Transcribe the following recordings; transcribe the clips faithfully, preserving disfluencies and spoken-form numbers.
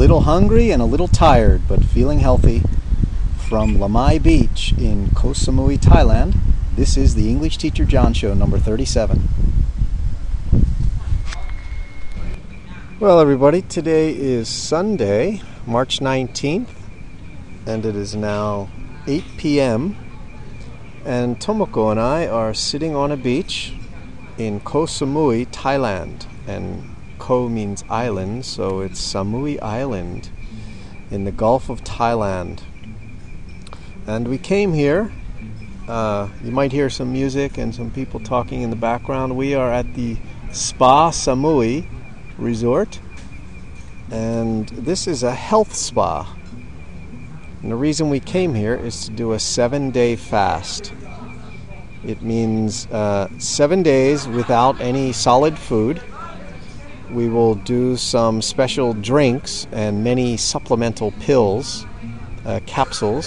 little hungry and a little tired, but feeling healthy. From Lamai Beach in Koh Samui, Thailand, this is the English Teacher John Show number thirty-seven. Well, everybody, today is Sunday, March nineteenth, and it is now eight p m and Tomoko and I are sitting on a beach in Koh Samui, Thailand. And Koh means island, so it's Samui Island in the Gulf of Thailand. And we came here. Uh, you might hear some music and some people talking in the background. We are at the Spa Samui Resort, and this is a health spa. And the reason we came here is to do a seven-day fast. It means uh, seven days without any solid food. We will do some special drinks and many supplemental pills, uh, capsules,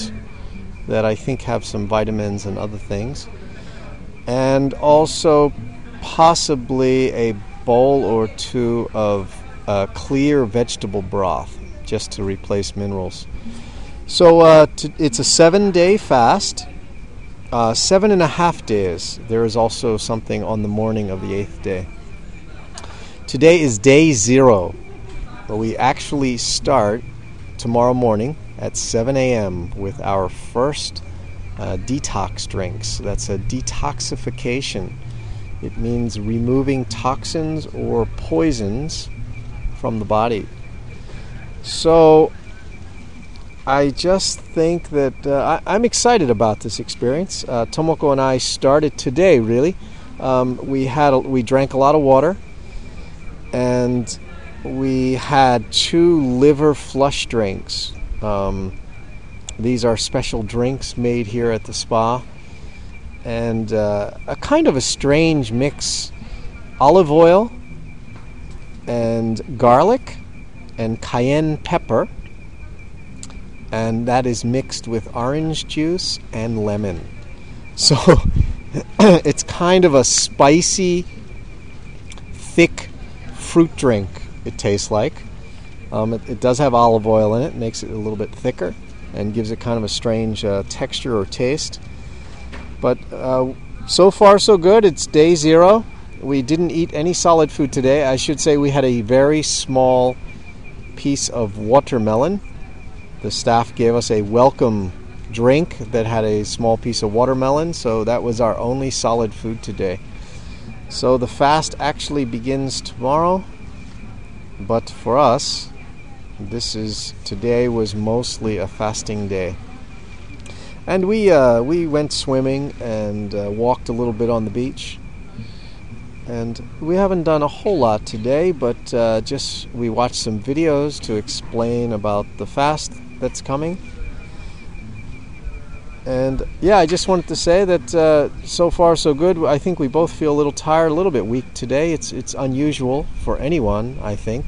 that I think have some vitamins and other things. And also possibly a bowl or two of uh, clear vegetable broth, just to replace minerals. So uh, t it's a seven-day fast, uh, seven and a half days. There is also something on the morning of the eighth day. Today is day zero, but we actually start tomorrow morning at seven a m with our first uh, detox drinks. That's a detoxification. It means removing toxins or poisons from the body. So I just think that uh, I, I'm excited about this experience. Uh, Tomoko and I started today, really. Um, we had a, we drank a lot of water, and we had two liver flush drinks. Um, these are special drinks made here at the spa, and uh, a kind of a strange mix: olive oil and garlic and cayenne pepper, and that is mixed with orange juice and lemon. So it's kind of a spicy, thick fruit drink, it tastes like. Um, it, it does have olive oil in it, makes it a little bit thicker and gives it kind of a strange uh, texture or taste. But uh, so far so good. It's day zero. We didn't eat any solid food today. I should say we had a very small piece of watermelon. The staff gave us a welcome drink that had a small piece of watermelon, so that was our only solid food today. So the fast actually begins tomorrow, but for us, this is today was mostly a fasting day. And we uh, we went swimming and uh, walked a little bit on the beach. And we haven't done a whole lot today, but uh, just we watched some videos to explain about the fast that's coming. And yeah, I just wanted to say that uh, so far so good. I think we both feel a little tired, a little bit weak today. It's it's unusual for anyone, I think,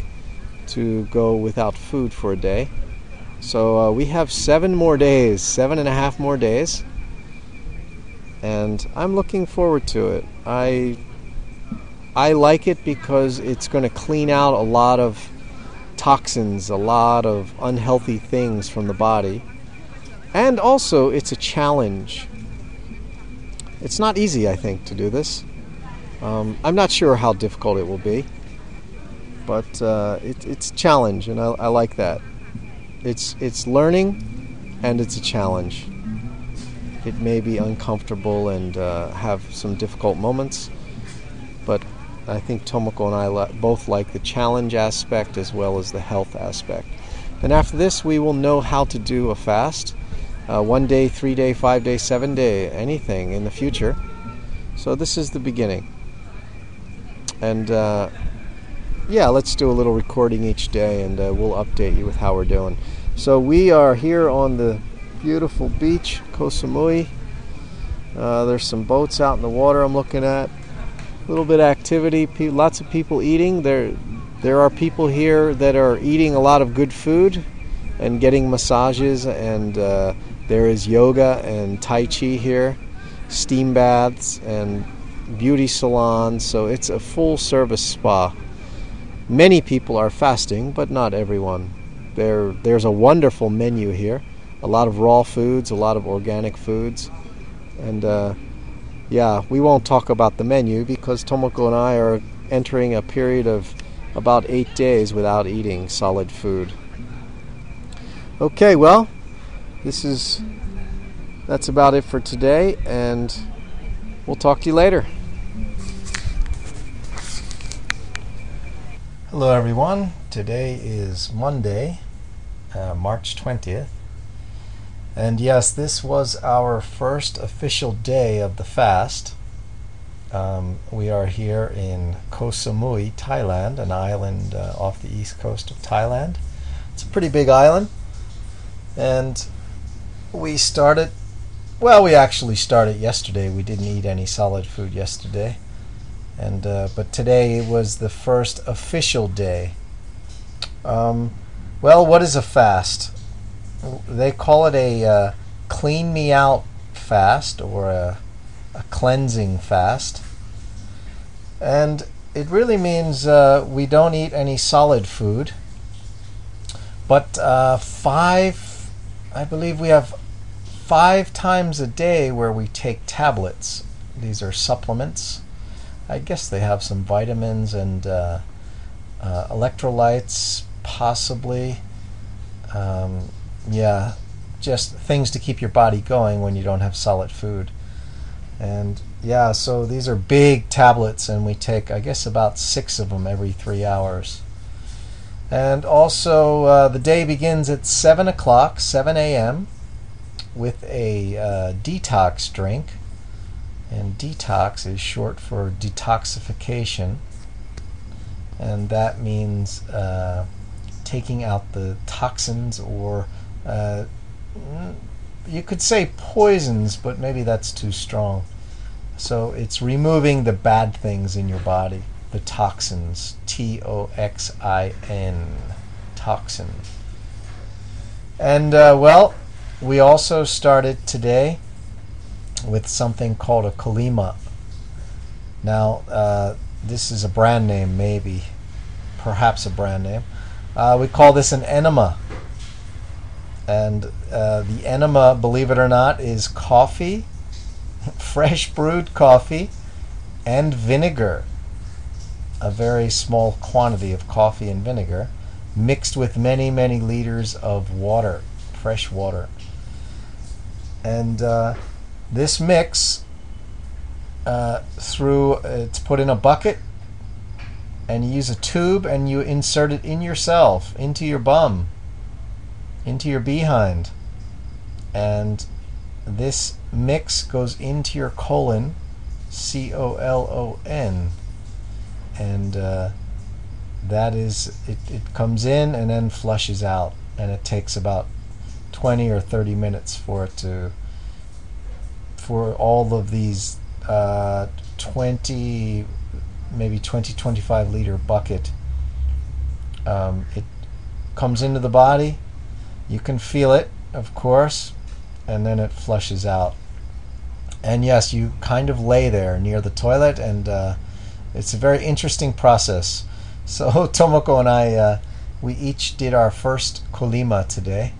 to go without food for a day. So uh, we have seven more days, seven and a half more days, and I'm looking forward to it. I I like it because it's going to clean out a lot of toxins, a lot of unhealthy things from the body. And also, it's a challenge. It's not easy, I think, to do this. Um, I'm not sure how difficult it will be, but uh, it, it's a challenge, and I, I like that. It's, it's learning, and it's a challenge. It may be uncomfortable and uh, have some difficult moments, but I think Tomoko and I li- both like the challenge aspect as well as the health aspect. And after this, we will know how to do a fast. Uh, one day, three day, five day, seven day, anything in the future. So this is the beginning. And uh, yeah, let's do a little recording each day, and uh, we'll update you with how we're doing. So we are here on the beautiful beach, Koh Samui. Uh, there's some boats out in the water I'm looking at. A little bit of activity, pe lots of people eating. There, there are people here that are eating a lot of good food and getting massages, and uh, there is yoga and tai chi here, steam baths and beauty salons. So it's a full service spa. Many people are fasting, but not everyone. There, there's a wonderful menu here. A lot of raw foods, a lot of organic foods. And uh, yeah, we won't talk about the menu because Tomoko and I are entering a period of about eight days without eating solid food. Okay, well, this is, that's about it for today, and we'll talk to you later. Hello everyone, today is Monday, uh, March twentieth, and yes, this was our first official day of the fast. Um, we are here in Koh Samui, Thailand, an island uh, off the east coast of Thailand. It's a pretty big island, and we started, well, we actually started yesterday. We didn't eat any solid food yesterday. And, uh, but today was the first official day. Um, well, what is a fast? They call it a uh, clean me out fast, or a, a cleansing fast. And it really means uh, we don't eat any solid food. But uh, five, I believe we have five times a day where we take tablets. These are supplements. I guess they have some vitamins and uh, uh, electrolytes, possibly. Um, yeah, just things to keep your body going when you don't have solid food. And yeah, so these are big tablets, and we take, I guess, about six of them every three hours. And also, uh, the day begins at seven o'clock, seven a m, with a uh, detox drink. And detox is short for detoxification, and that means uh, taking out the toxins, or uh, you could say poisons, but maybe that's too strong. So it's removing the bad things in your body, the toxins, T O X I N, toxin. And uh, well, we also started today with something called a Colema. Now, uh, this is a brand name, maybe, perhaps a brand name. Uh, we call this an enema. And uh, the enema, believe it or not, is coffee, fresh brewed coffee, and vinegar, a very small quantity of coffee and vinegar, mixed with many, many liters of water, fresh water. And uh, this mix, uh, through, it's put in a bucket, and you use a tube, and you insert it in yourself, into your bum, into your behind, and this mix goes into your colon, C O L O N, and uh, that is, it, it comes in and then flushes out, and it takes about twenty or thirty minutes for it to, for all of these uh, twenty, maybe twenty, twenty-five liter bucket. Um, it comes into the body, you can feel it, of course, and then it flushes out. And yes, you kind of lay there near the toilet, and uh, it's a very interesting process. So Tomoko and I, uh, we each did our first Colema today,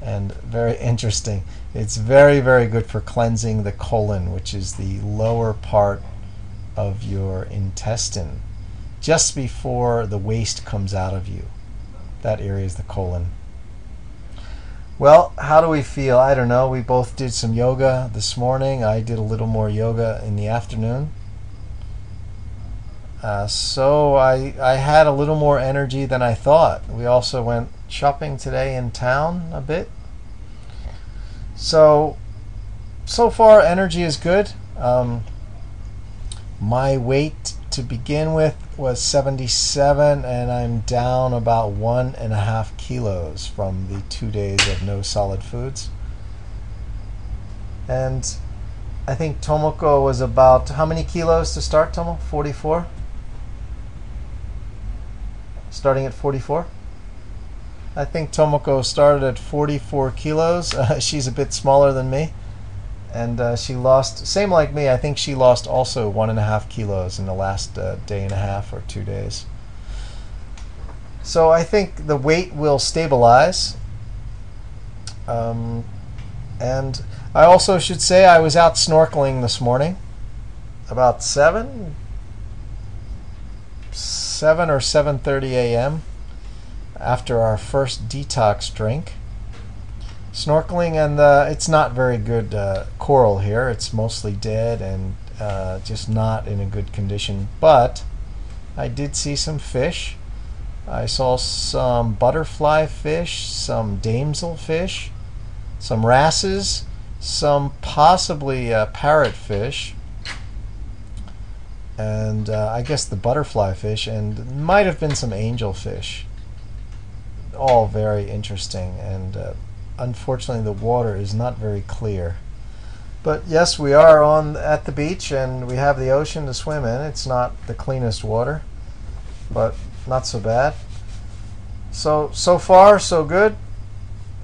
and very interesting. It's very, very good for cleansing the colon, which is the lower part of your intestine, just before the waste comes out of you. That area is the colon. Well, how do we feel? I don't know. We both did some yoga this morning. I did a little more yoga in the afternoon. Uh, so I, I had a little more energy than I thought. We also went shopping today in town a bit. So, so far energy is good. Um, my weight to begin with was seventy-seven, and I'm down about one and a half kilos from the two days of no solid foods. And I think Tomoko was about, how many kilos to start, Tomo? forty-four? Starting at forty-four? I think Tomoko started at forty-four kilos. Uh, she's a bit smaller than me, and uh, she lost, same like me, I think she lost also one and a half kilos in the last uh, day and a half or two days. So I think the weight will stabilize. Um, and I also should say I was out snorkeling this morning, about seven, seven or seven thirty a.m. after our first detox drink. Snorkeling, and uh, it's not very good uh, coral here. It's mostly dead and uh, just not in a good condition. But I did see some fish. I saw some butterfly fish, some damselfish, some wrasses, some possibly uh, parrotfish, and uh, I guess the butterfly fish, and might have been some angelfish. All very interesting, and uh, unfortunately the water is not very clear. But yes, we are on at the beach and we have the ocean to swim in. It's not the cleanest water, but not so bad. So, so far so good.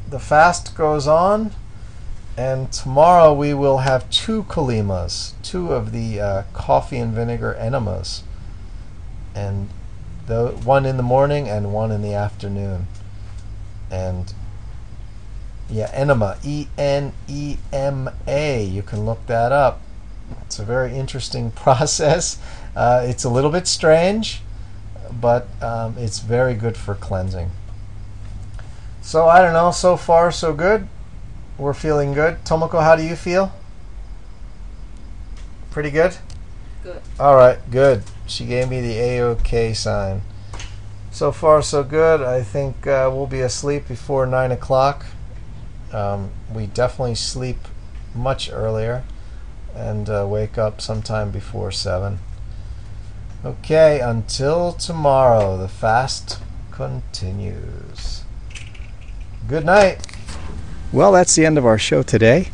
The fast goes on, and tomorrow we will have two colemas, two of the uh, coffee and vinegar enemas, and the, one in the morning and one in the afternoon. And yeah, enema, E N E M A. You can look that up. It's a very interesting process. Uh, it's a little bit strange, but um, it's very good for cleansing. So I don't know, so far so good. We're feeling good. Tomoko, how do you feel? Pretty good? Good. All right, good. She gave me the A O K sign. So far so good. I think uh, we'll be asleep before nine o'clock. Um, we definitely sleep much earlier and uh, wake up sometime before seven. Okay, until tomorrow, the fast continues. Good night. Well, that's the end of our show today.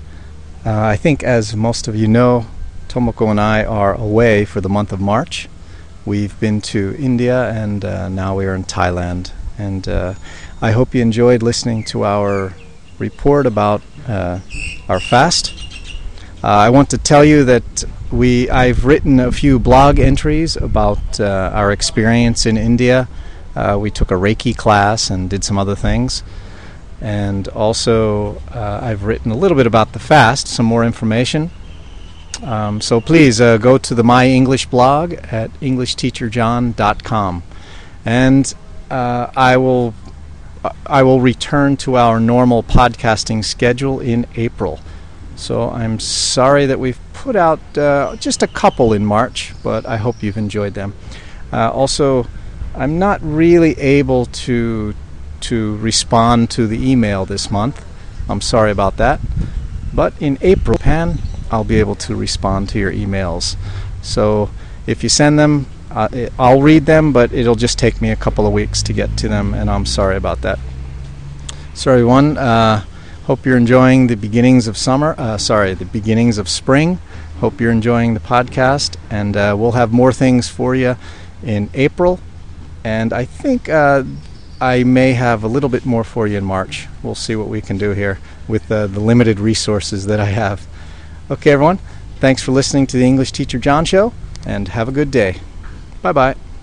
Uh, I think, as most of you know, Tomoko and I are away for the month of March. We've been to India, and uh, now we are in Thailand. And uh, I hope you enjoyed listening to our report about uh, our fast. Uh, I want to tell you that we I've written a few blog entries about uh, our experience in India. Uh, we took a Reiki class and did some other things. And also uh, I've written a little bit about the fast, some more information. Um, so please uh, go to the My English blog at english teacher john dot com. And uh, I will I will return to our normal podcasting schedule in April. So I'm sorry that we've put out uh, just a couple in March, but I hope you've enjoyed them. Uh, also, I'm not really able to to respond to the email this month. I'm sorry about that. But in April, Japan, I'll be able to respond to your emails. So if you send them, Uh, it, I'll read them, but it'll just take me a couple of weeks to get to them, and I'm sorry about that. So everyone, uh, hope you're enjoying the beginnings of summer. Uh, sorry, the beginnings of spring. Hope you're enjoying the podcast, and uh, we'll have more things for you in April. And I think uh, I may have a little bit more for you in March. We'll see what we can do here with uh, the limited resources that I have. Okay, everyone, thanks for listening to the English Teacher John Show, and have a good day. Bye-bye.